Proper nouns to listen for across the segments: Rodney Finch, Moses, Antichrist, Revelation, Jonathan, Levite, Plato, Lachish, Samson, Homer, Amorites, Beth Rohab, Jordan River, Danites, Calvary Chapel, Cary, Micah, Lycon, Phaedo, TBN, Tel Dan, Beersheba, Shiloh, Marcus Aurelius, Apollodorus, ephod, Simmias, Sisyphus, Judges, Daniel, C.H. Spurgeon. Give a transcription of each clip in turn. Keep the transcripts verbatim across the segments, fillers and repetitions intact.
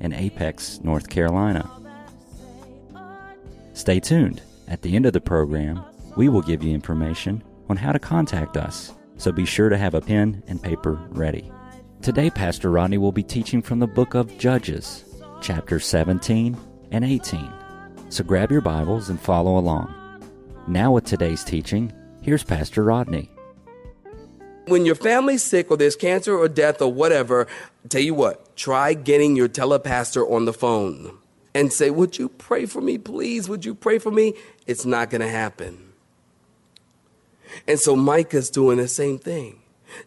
in Apex, North Carolina. Stay tuned. At the end of the program, we will give you information on how to contact us, so be sure to have a pen and paper ready. Today, Pastor Rodney will be teaching from the book of Judges, chapter seventeen and eighteen. So grab your Bibles and follow along. Now with today's teaching, here's Pastor Rodney. When your family's sick or there's cancer or death or whatever, I tell you what, try getting your telepastor on the phone and say, would you pray for me, please? Would you pray for me? It's not going to happen. And so Micah's doing the same thing,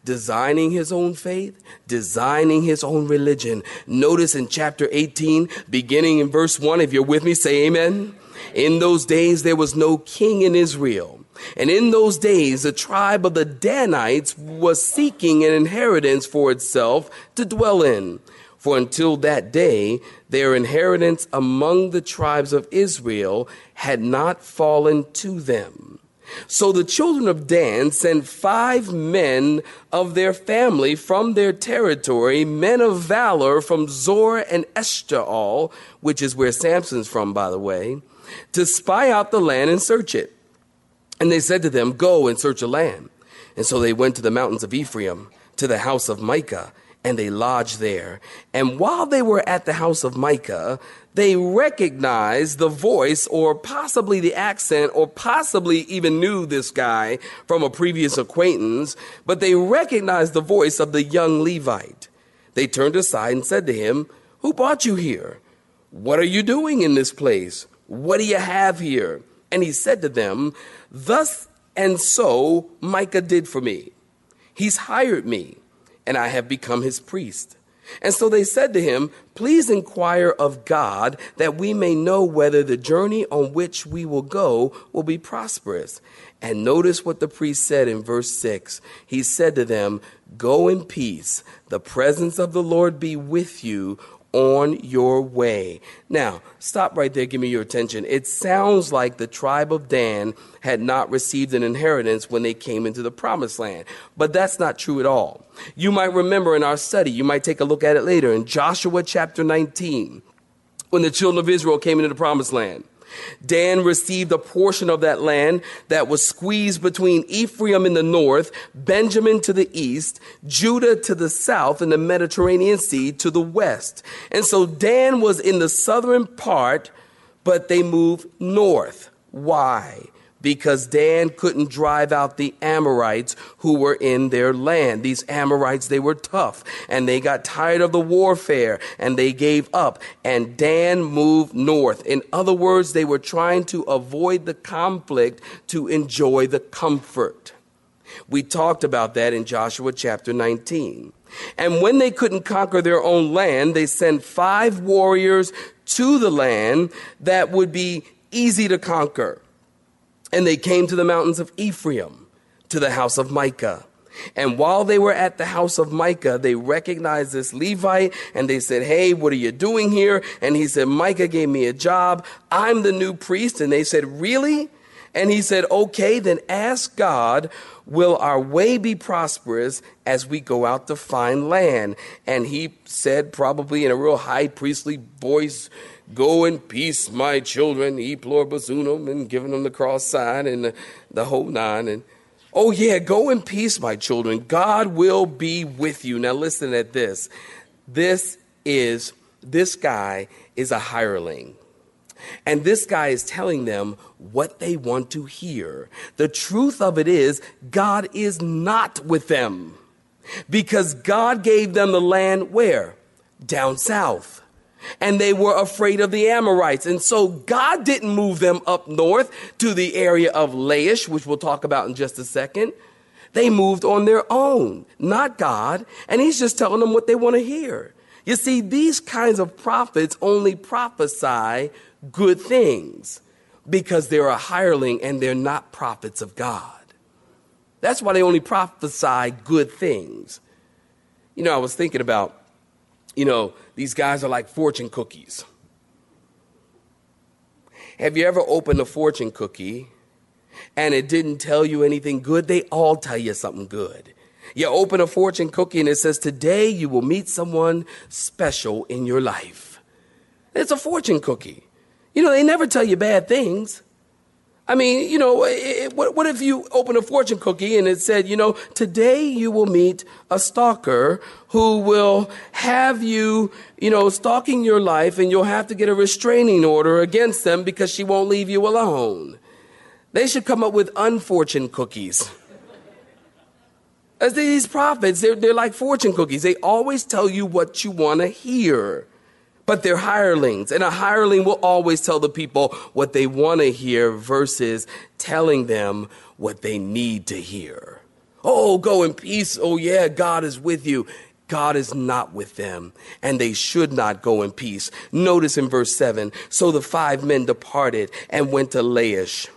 designing his own faith, designing his own religion. Notice in chapter eighteen, beginning in verse one, if you're with me, say amen. In those days, there was no king in Israel. And in those days, the tribe of the Danites was seeking an inheritance for itself to dwell in. For until that day, their inheritance among the tribes of Israel had not fallen to them. So the children of Dan sent five men of their family from their territory, men of valor from Zorah and Eshtaol, which is where Samson's from, by the way, to spy out the land and search it. And they said to them, go and search the land. And so they went to the mountains of Ephraim, to the house of Micah, and they lodged there. And while they were at the house of Micah, they recognized the voice, or possibly the accent, or possibly even knew this guy from a previous acquaintance, but they recognized the voice of the young Levite. They turned aside and said to him, who brought you here? What are you doing in this place? What do you have here? And he said to them, thus and so Micah did for me. He's hired me, and I have become his priest. And so they said to him, please inquire of God that we may know whether the journey on which we will go will be prosperous. And notice what the priest said in verse six. He said to them, go in peace. The presence of the Lord be with you on your way. Now, stop right there. Give me your attention. It sounds like the tribe of Dan had not received an inheritance when they came into the promised land, but that's not true at all. You might remember in our study, you might take a look at it later in Joshua chapter nineteen, when the children of Israel came into the promised land. Dan received a portion of that land that was squeezed between Ephraim in the north, Benjamin to the east, Judah to the south, and the Mediterranean Sea to the west. And so Dan was in the southern part, but they moved north. Why? Because Dan couldn't drive out the Amorites who were in their land. These Amorites, they were tough, and they got tired of the warfare, and they gave up, and Dan moved north. In other words, they were trying to avoid the conflict to enjoy the comfort. We talked about that in Joshua chapter nineteen. And when they couldn't conquer their own land, they sent five warriors to the land that would be easy to conquer. And they came to the mountains of Ephraim, to the house of Micah. And while they were at the house of Micah, they recognized this Levite, and they said, hey, what are you doing here? And he said, Micah gave me a job. I'm the new priest. And they said, really? And he said, okay, then ask God, will our way be prosperous as we go out to find land? And he said, probably in a real high priestly voice, go in peace, my children, e pluribus unum, and giving them the cross sign and the, the whole nine. And oh, yeah, go in peace, my children. God will be with you. Now, listen at this. This is, this guy is a hireling. And this guy is telling them what they want to hear. The truth of it is, God is not with them, because God gave them the land where? Down south. And they were afraid of the Amorites. And so God didn't move them up north to the area of Laish, which we'll talk about in just a second. They moved on their own, not God. And he's just telling them what they want to hear. You see, these kinds of prophets only prophesy good things because they're a hireling and they're not prophets of God. That's why they only prophesy good things. You know, I was thinking about, you know, these guys are like fortune cookies. Have you ever opened a fortune cookie and it didn't tell you anything good? They all tell you something good. You open a fortune cookie and it says, today you will meet someone special in your life. It's a fortune cookie. You know, they never tell you bad things. I mean, you know, it, what, what if you open a fortune cookie and it said, you know, today you will meet a stalker who will have you, you know, stalking your life, and you'll have to get a restraining order against them because she won't leave you alone. They should come up with unfortunate cookies. As these prophets, they're, they're like fortune cookies. They always tell you what you want to hear. But they're hirelings, and a hireling will always tell the people what they want to hear versus telling them what they need to hear. Oh, go in peace. Oh, yeah, God is with you. God is not with them, and they should not go in peace. Notice in verse seven, so the five men departed and went to Laish.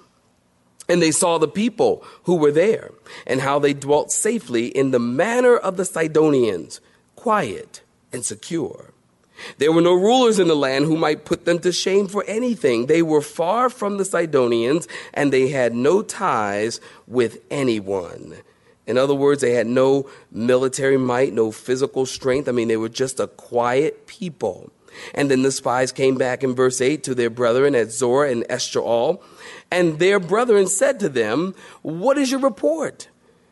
And they saw the people who were there and how they dwelt safely in the manner of the Sidonians, quiet and secure. There were no rulers in the land who might put them to shame for anything. They were far from the Sidonians, and they had no ties with anyone. In other words, they had no military might, no physical strength. I mean, they were just a quiet people. And then the spies came back in verse eight to their brethren at Zorah and Eshtaol. And their brethren said to them, what is your report?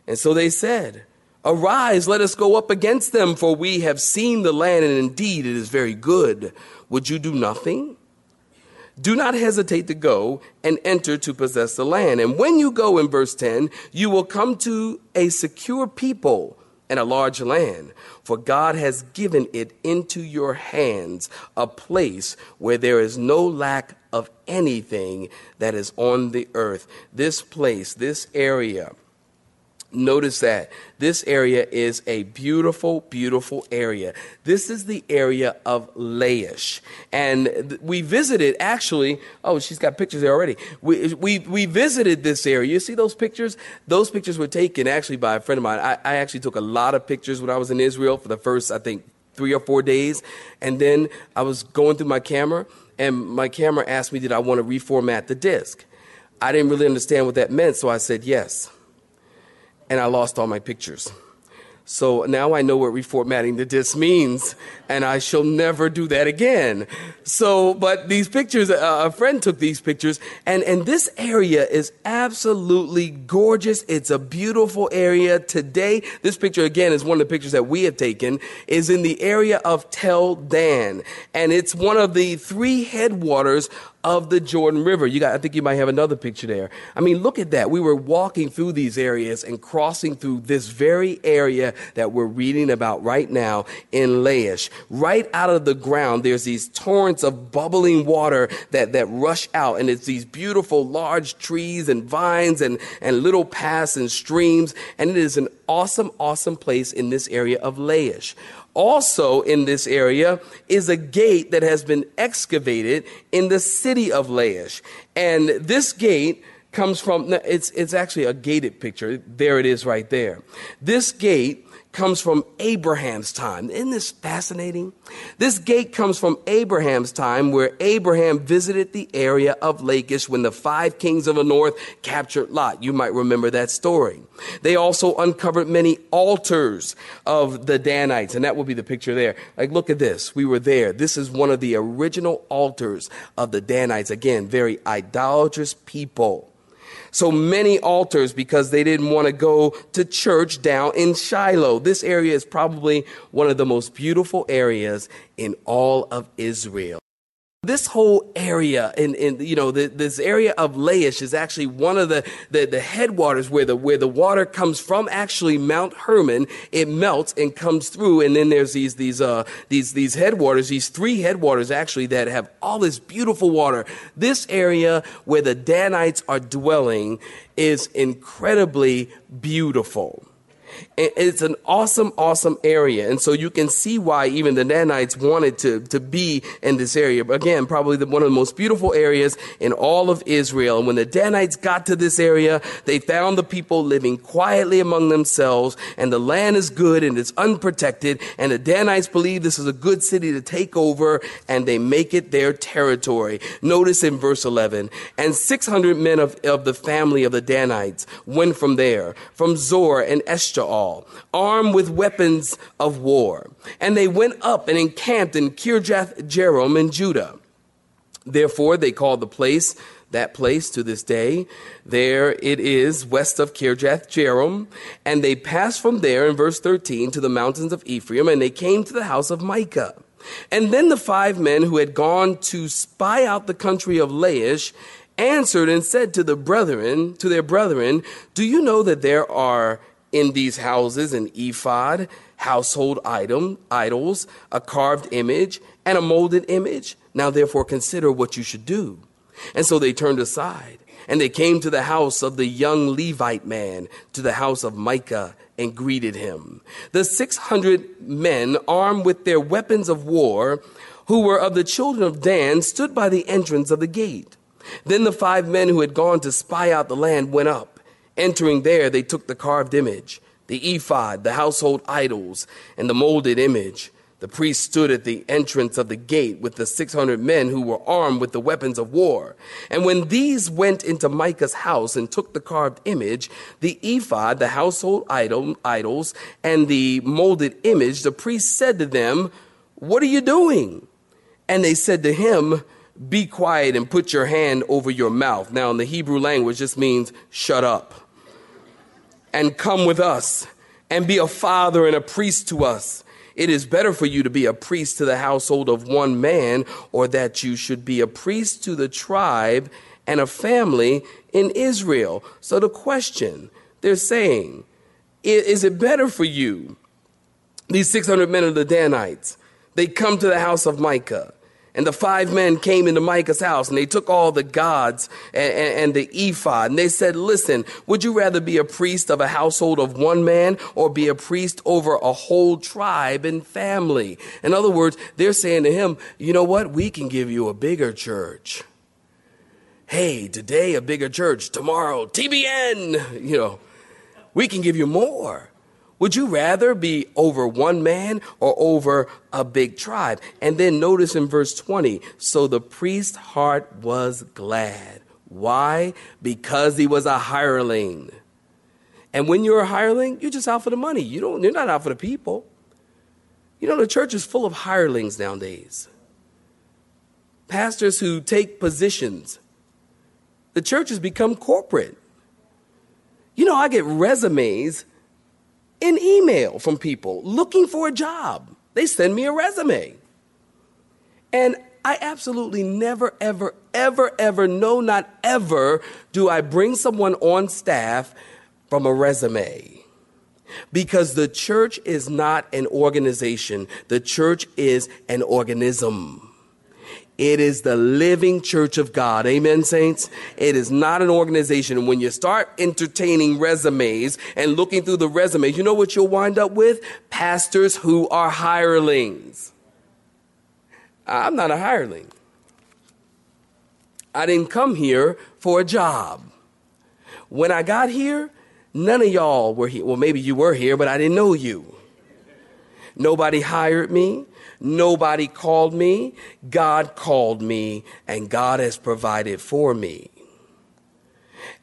And so they said, arise, let us go up against them, for we have seen the land, and indeed it is very good. Would you do nothing? Do not hesitate to go and enter to possess the land. And when you go, in verse ten, you will come to a secure people and a large land, for God has given it into your hands, a place where there is no lack of anything that is on the earth. This place, this area, notice that this area is a beautiful, beautiful area. This is the area of Laish. And we visited, actually, oh, she's got pictures there already. We we we visited this area. You see those pictures? Those pictures were taken actually by a friend of mine. I, I actually took a lot of pictures when I was in Israel for the first, I think, three or four days. And then I was going through my camera, and my camera asked me, did I want to reformat the disc? I didn't really understand what that meant, so I said yes. And I lost all my pictures. So now I know what reformatting the disc means, and I shall never do that again. So, but these pictures, uh, a friend took these pictures, and, and this area is absolutely gorgeous. It's a beautiful area today. This picture, again, is one of the pictures that we have taken, is in the area of Tel Dan, and it's one of the three headwaters of the Jordan River. You got, I think you might have another picture there. I mean, look at that. We were walking through these areas and crossing through this very area that we're reading about right now in Laish. Right out of the ground, there's these torrents of bubbling water that, that rush out, and it's these beautiful large trees and vines and, and little paths and streams, and it is an awesome, awesome place in this area of Laish. Also in this area is a gate that has been excavated in the city of Laish. And this gate comes from, it's, it's actually a gated picture. There it is right there. This gate comes from Abraham's time. Isn't this fascinating? This gate comes from Abraham's time, where Abraham visited the area of Lachish when the five kings of the north captured Lot. You might remember that story. They also uncovered many altars of the Danites, and that will be the picture there. Like, look at this. We were there. This is one of the original altars of the Danites. Again, very idolatrous people. So many altars because they didn't want to go to church down in Shiloh. This area is probably one of the most beautiful areas in all of Israel. This whole area, in, in you know, the, this area of Laish is actually one of the, the, the headwaters where the where the water comes from. Actually, Mount Hermon, it melts and comes through, and then there's these these uh these these headwaters, these three headwaters actually that have all this beautiful water. This area where the Danites are dwelling is incredibly beautiful. It's an awesome, awesome area. And so you can see why even the Danites wanted to, to be in this area. Again, probably the, one of the most beautiful areas in all of Israel. And when the Danites got to this area, they found the people living quietly among themselves, and the land is good and it's unprotected. And the Danites believe this is a good city to take over, and they make it their territory. Notice in verse eleven, and six hundred men of, of the family of the Danites went from there, from Zorah and Eshtaol, armed with weapons of war. And they went up and encamped in Kirjath-jearim in Judah. Therefore they called the place, that place to this day, there it is, west of Kirjath-jearim. And they passed from there, in verse thirteen, to the mountains of Ephraim, and they came to the house of Micah. And then the five men who had gone to spy out the country of Laish answered and said to the brethren, to their brethren, do you know that there are in these houses an ephod, household item, idols, a carved image, and a molded image? Now therefore consider what you should do. And so they turned aside, and they came to the house of the young Levite man, to the house of Micah, and greeted him. The six hundred men, armed with their weapons of war, who were of the children of Dan, stood by the entrance of the gate. Then the five men who had gone to spy out the land went up. Entering there, they took the carved image, the ephod, the household idols, and the molded image. The priest stood at the entrance of the gate with the six hundred men who were armed with the weapons of war. And when these went into Micah's house and took the carved image, the ephod, the household idol, idols, and the molded image, the priest said to them, what are you doing? And they said to him, be quiet and put your hand over your mouth. Now in the Hebrew language, this means shut up. And come with us and be a father and a priest to us. It is better for you to be a priest to the household of one man, or that you should be a priest to the tribe and a family in Israel. So the question they're saying, is it better for you? These six hundred men of the Danites, they come to the house of Micah. And the five men came into Micah's house, and they took all the gods and, and, and the ephod. And they said, listen, would you rather be a priest of a household of one man, or be a priest over a whole tribe and family? In other words, they're saying to him, you know what? We can give you a bigger church. Hey, today a bigger church, tomorrow T B N, you know, we can give you more. Would you rather be over one man or over a big tribe? And then notice in verse twenty, so the priest's heart was glad. Why? Because he was a hireling. And when you're a hireling, you're just out for the money. You don't, you're not out for the people. You know, the church is full of hirelings nowadays. Pastors who take positions. The church has become corporate. You know, I get resumes in email from people looking for a job. They send me a resume. And I absolutely never, ever, ever, ever, no, not ever do I bring someone on staff from a resume. Because the church is not an organization. The church is an organism. It is the living church of God. Amen, saints? It is not an organization. When you start entertaining resumes and looking through the resumes, you know what you'll wind up with? Pastors who are hirelings. I'm not a hireling. I didn't come here for a job. When I got here, none of y'all were here. Well, maybe you were here, but I didn't know you. Nobody hired me. Nobody called me. God called me, and God has provided for me.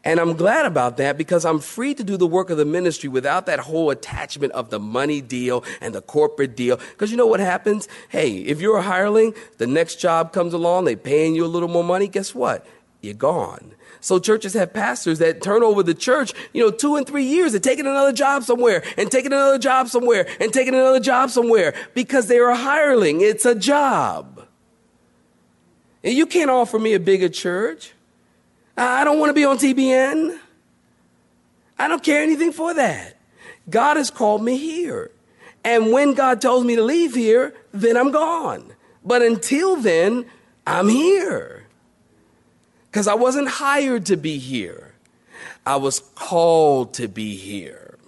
And I'm glad about that, because I'm free to do the work of the ministry without that whole attachment of the money deal and the corporate deal. Because you know what happens? Hey, if you're a hireling, the next job comes along, they're paying you a little more money. Guess what? You're gone. So churches have pastors that turn over the church, you know, two and three years. They're taking another job somewhere and taking another job somewhere and taking another job somewhere because they're a hireling. It's a job. And you can't offer me a bigger church. I don't want to be on T B N. I don't care anything for that. God has called me here. And when God tells me to leave here, then I'm gone. But until then, I'm here. Because I wasn't hired to be here. I was called to be here.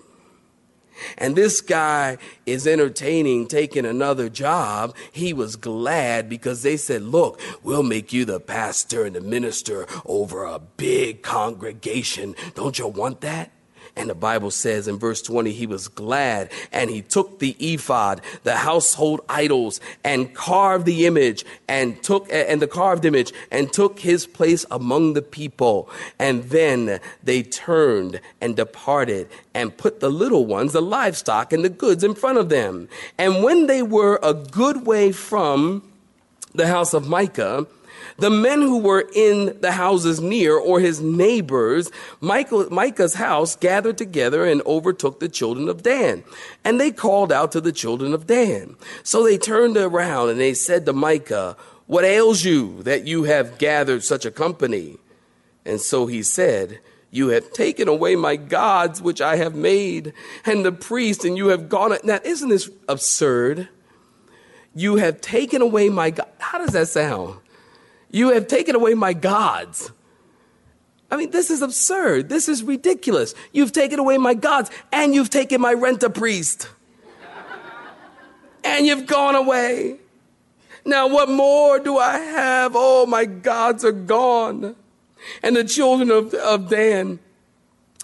And this guy is entertaining taking another job. He was glad because they said, look, we'll make you the pastor and the minister over a big congregation. Don't you want that? And the Bible says in verse twenty, he was glad, and he took the ephod, the household idols, and carved the image and took and the carved image and took his place among the people. And then they turned and departed and put the little ones, the livestock and the goods in front of them. And when they were a good way from the house of Micah, the men who were in the houses near, or his neighbors, Michael, Micah's house, gathered together and overtook the children of Dan. And they called out to the children of Dan. So they turned around and they said to Micah, what ails you that you have gathered such a company? And so he said, you have taken away my gods, which I have made, and the priest, and you have gone. Now, isn't this absurd? You have taken away my God. How does that sound? You have taken away my gods. I mean, this is absurd. This is ridiculous. You've taken away my gods, and you've taken my rent-a-priest. And you've gone away. Now, what more do I have? Oh, my gods are gone. And the children of, of Dan,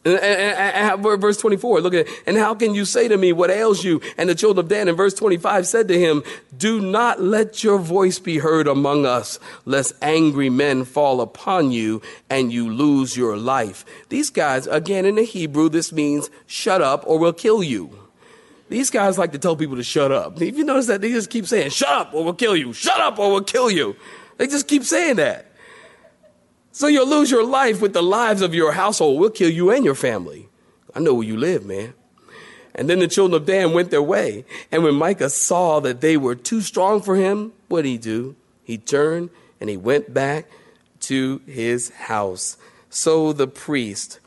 and, and, and, verse twenty-four, look at it. And how can you say to me, what ails you? And the children of Dan in verse twenty-five said to him, do not let your voice be heard among us, lest angry men fall upon you and you lose your life. These guys, again, in the Hebrew, this means shut up or we'll kill you. These guys like to tell people to shut up. If you notice that, they just keep saying, shut up or we'll kill you. Shut up or we'll kill you. They just keep saying that. So you'll lose your life with the lives of your household. We'll kill you and your family. I know where you live, man. And then the children of Dan went their way. And when Micah saw that they were too strong for him, what did he do? He turned and he went back to his house. So the priest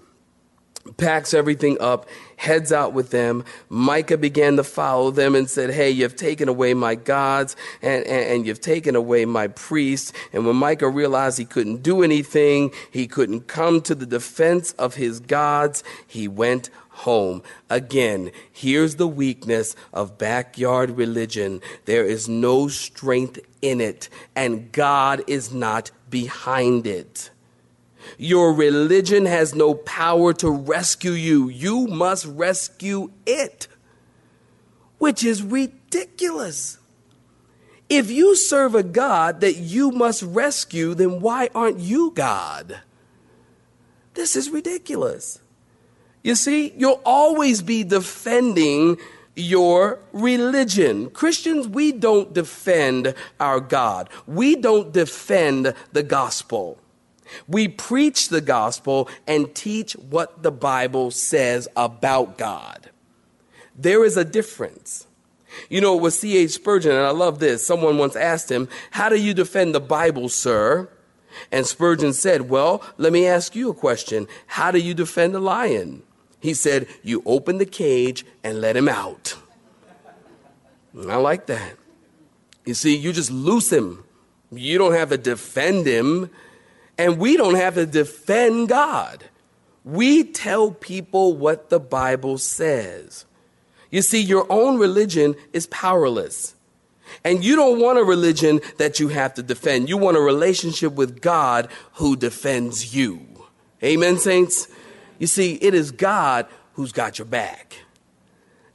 packs everything up, heads out with them. Micah began to follow them and said, hey, you've taken away my gods and, and, and you've taken away my priests. And when Micah realized he couldn't do anything, he couldn't come to the defense of his gods, he went home. Again, here's the weakness of backyard religion. There is no strength in it, and God is not behind it. Your religion has no power to rescue you. You must rescue it, which is ridiculous. If you serve a God that you must rescue, then why aren't you God? This is ridiculous. You see, you'll always be defending your religion. Christians, we don't defend our God. We don't defend the gospel. We preach the gospel and teach what the Bible says about God. There is a difference. You know, it was C H Spurgeon, and I love this. Someone once asked him, how do you defend the Bible, sir? And Spurgeon said, well, let me ask you a question. How do you defend a lion? He said, you open the cage and let him out. And I like that. You see, you just loose him. You don't have to defend him. And we don't have to defend God. We tell people what the Bible says. You see, your own religion is powerless. And you don't want a religion that you have to defend. You want a relationship with God who defends you. Amen, saints? You see, it is God who's got your back.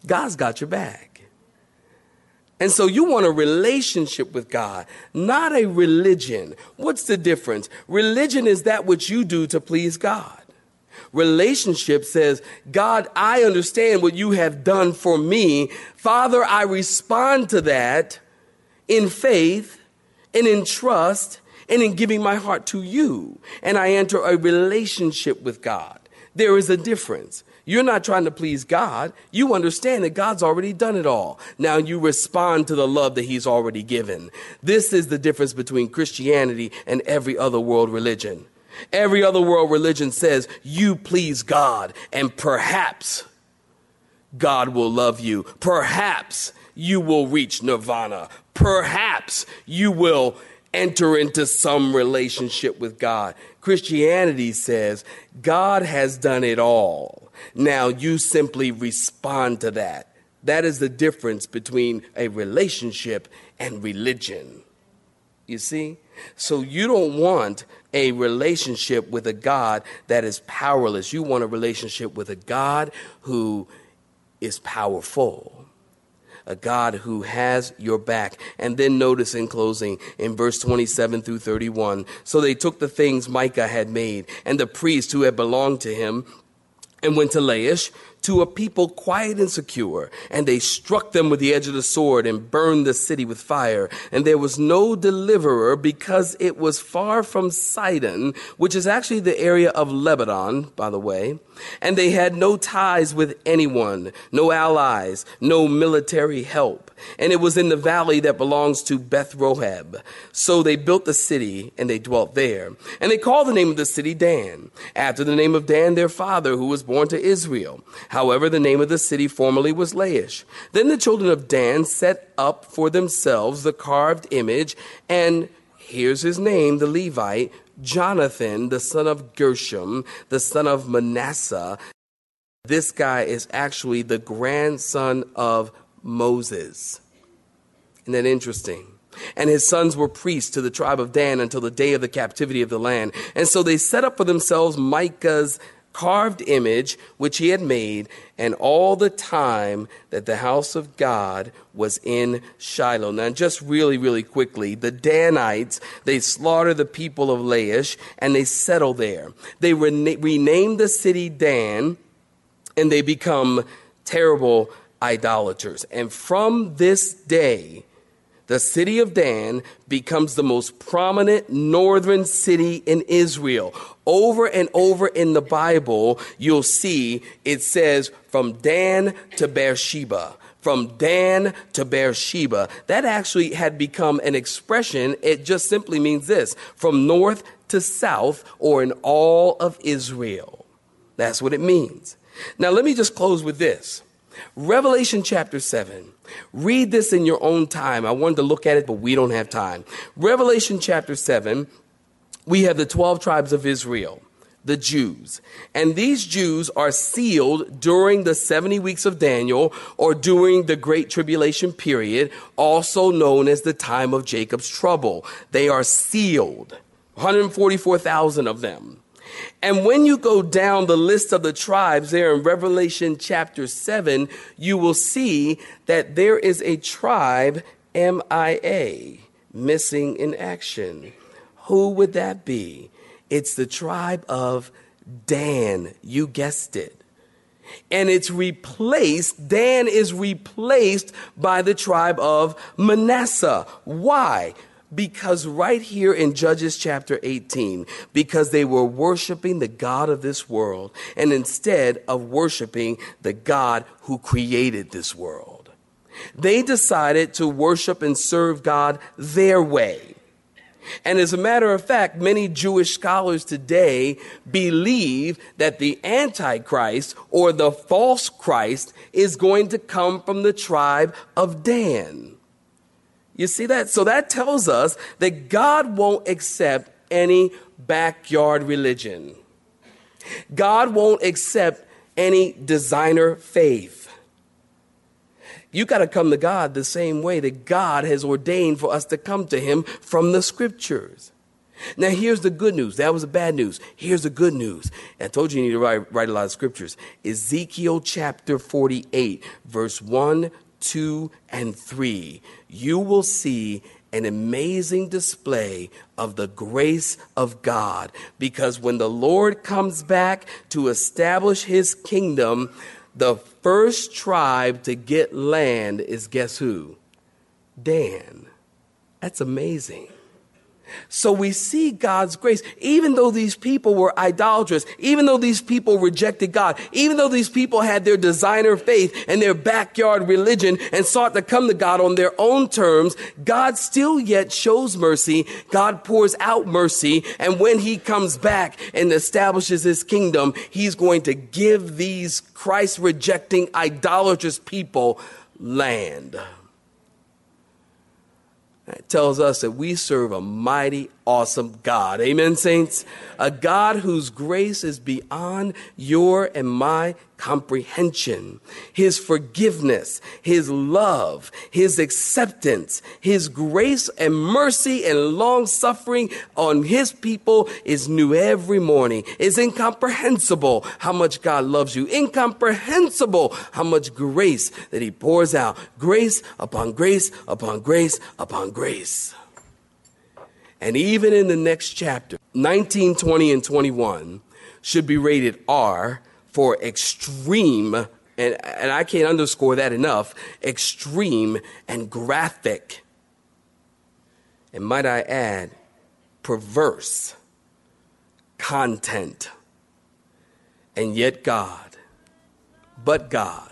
God's got your back. And so you want a relationship with God, not a religion. What's the difference? Religion is that which you do to please God. Relationship says, God, I understand what you have done for me. Father, I respond to that in faith and in trust and in giving my heart to you. And I enter a relationship with God. There is a difference. You're not trying to please God. You understand that God's already done it all. Now you respond to the love that he's already given. This is the difference between Christianity and every other world religion. Every other world religion says you please God, and perhaps God will love you. Perhaps you will reach nirvana. Perhaps you will enter into some relationship with God. Christianity says God has done it all. Now you simply respond to that. That is the difference between a relationship and religion. You see? So you don't want a relationship with a God that is powerless. You want a relationship with a God who is powerful, a God who has your back. And then notice in closing, in verse twenty-seven through thirty-one, so they took the things Micah had made and the priests who had belonged to him and went to Laish, to a people quiet and secure, and they struck them with the edge of the sword and burned the city with fire. And there was no deliverer because it was far from Sidon, which is actually the area of Lebanon, by the way. And they had no ties with anyone, no allies, no military help. And it was in the valley that belongs to Beth Rohab. So they built the city and they dwelt there. And they called the name of the city Dan, after the name of Dan, their father, who was born to Israel. However, the name of the city formerly was Laish. Then the children of Dan set up for themselves the carved image, and here's his name, the Levite, Jonathan, the son of Gershom, the son of Manasseh. This guy is actually the grandson of Moses. Isn't that interesting? And his sons were priests to the tribe of Dan until the day of the captivity of the land. And so they set up for themselves Micah's carved image which he had made, and all the time that the house of God was in Shiloh. Now, just really, really quickly, the Danites, they slaughtered the people of Laish, and they settle there. They rena- rename the city Dan, and they become terrible idolaters. And from this day, the city of Dan becomes the most prominent northern city in Israel. Over and over in the Bible, you'll see it says from Dan to Beersheba, from Dan to Beersheba. That actually had become an expression. It just simply means this, from north to south, or in all of Israel. That's what it means. Now, let me just close with this. Revelation chapter seven. Read this in your own time. I wanted to look at it, but we don't have time. Revelation chapter seven, we have the twelve tribes of Israel, the Jews. And these Jews are sealed during the seventy weeks of Daniel, or during the Great Tribulation period, also known as the time of Jacob's trouble. They are sealed, one hundred forty-four thousand of them. And when you go down the list of the tribes there in Revelation chapter seven, you will see that there is a tribe, M I A, missing in action. Who would that be? It's the tribe of Dan. You guessed it. And it's replaced, Dan is replaced by the tribe of Manasseh. Why? Because right here in Judges chapter eighteen, because they were worshiping the God of this world, and instead of worshiping the God who created this world, they decided to worship and serve God their way. And as a matter of fact, many Jewish scholars today believe that the Antichrist, or the false Christ, is going to come from the tribe of Dan. You see that? So that tells us that God won't accept any backyard religion. God won't accept any designer faith. You got to come to God the same way that God has ordained for us to come to him from the scriptures. Now, here's the good news. That was the bad news. Here's the good news. I told you you need to write, write a lot of scriptures. Ezekiel chapter forty-eight, verse one, two, and three, you will see an amazing display of the grace of God, because when the Lord comes back to establish his kingdom, the first tribe to get land is, guess who? Dan. That's amazing. So we see God's grace. Even though these people were idolatrous, even though these people rejected God, even though these people had their designer faith and their backyard religion and sought to come to God on their own terms, God still yet shows mercy. God pours out mercy. And when he comes back and establishes his kingdom, he's going to give these Christ-rejecting, idolatrous people land. It tells us that we serve a mighty, awesome God. Amen, saints? A God whose grace is beyond your and my comprehension. His forgiveness, his love, his acceptance, his grace and mercy and long suffering on his people is new every morning. It's incomprehensible how much God loves you. Incomprehensible how much grace that he pours out. Grace upon grace upon grace upon grace. And even in the next chapter, nineteen, twenty, and twenty-one should be rated R for extreme, and, and I can't underscore that enough, extreme and graphic, and might I add, perverse content. And yet God, but God.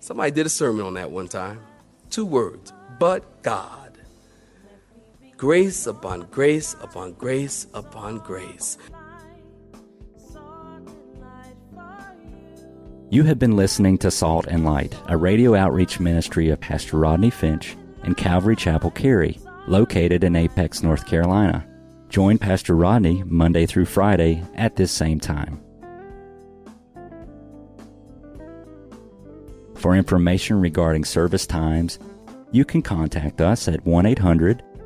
Somebody did a sermon on that one time. Two words, but God. Grace upon grace upon grace upon grace. You have been listening to Salt and Light, a radio outreach ministry of Pastor Rodney Finch and Calvary Chapel, Cary, located in Apex, North Carolina. Join Pastor Rodney Monday through Friday at this same time. For information regarding service times, you can contact us at one eight hundred,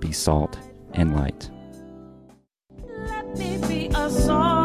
be salt and light. Let me be a salt.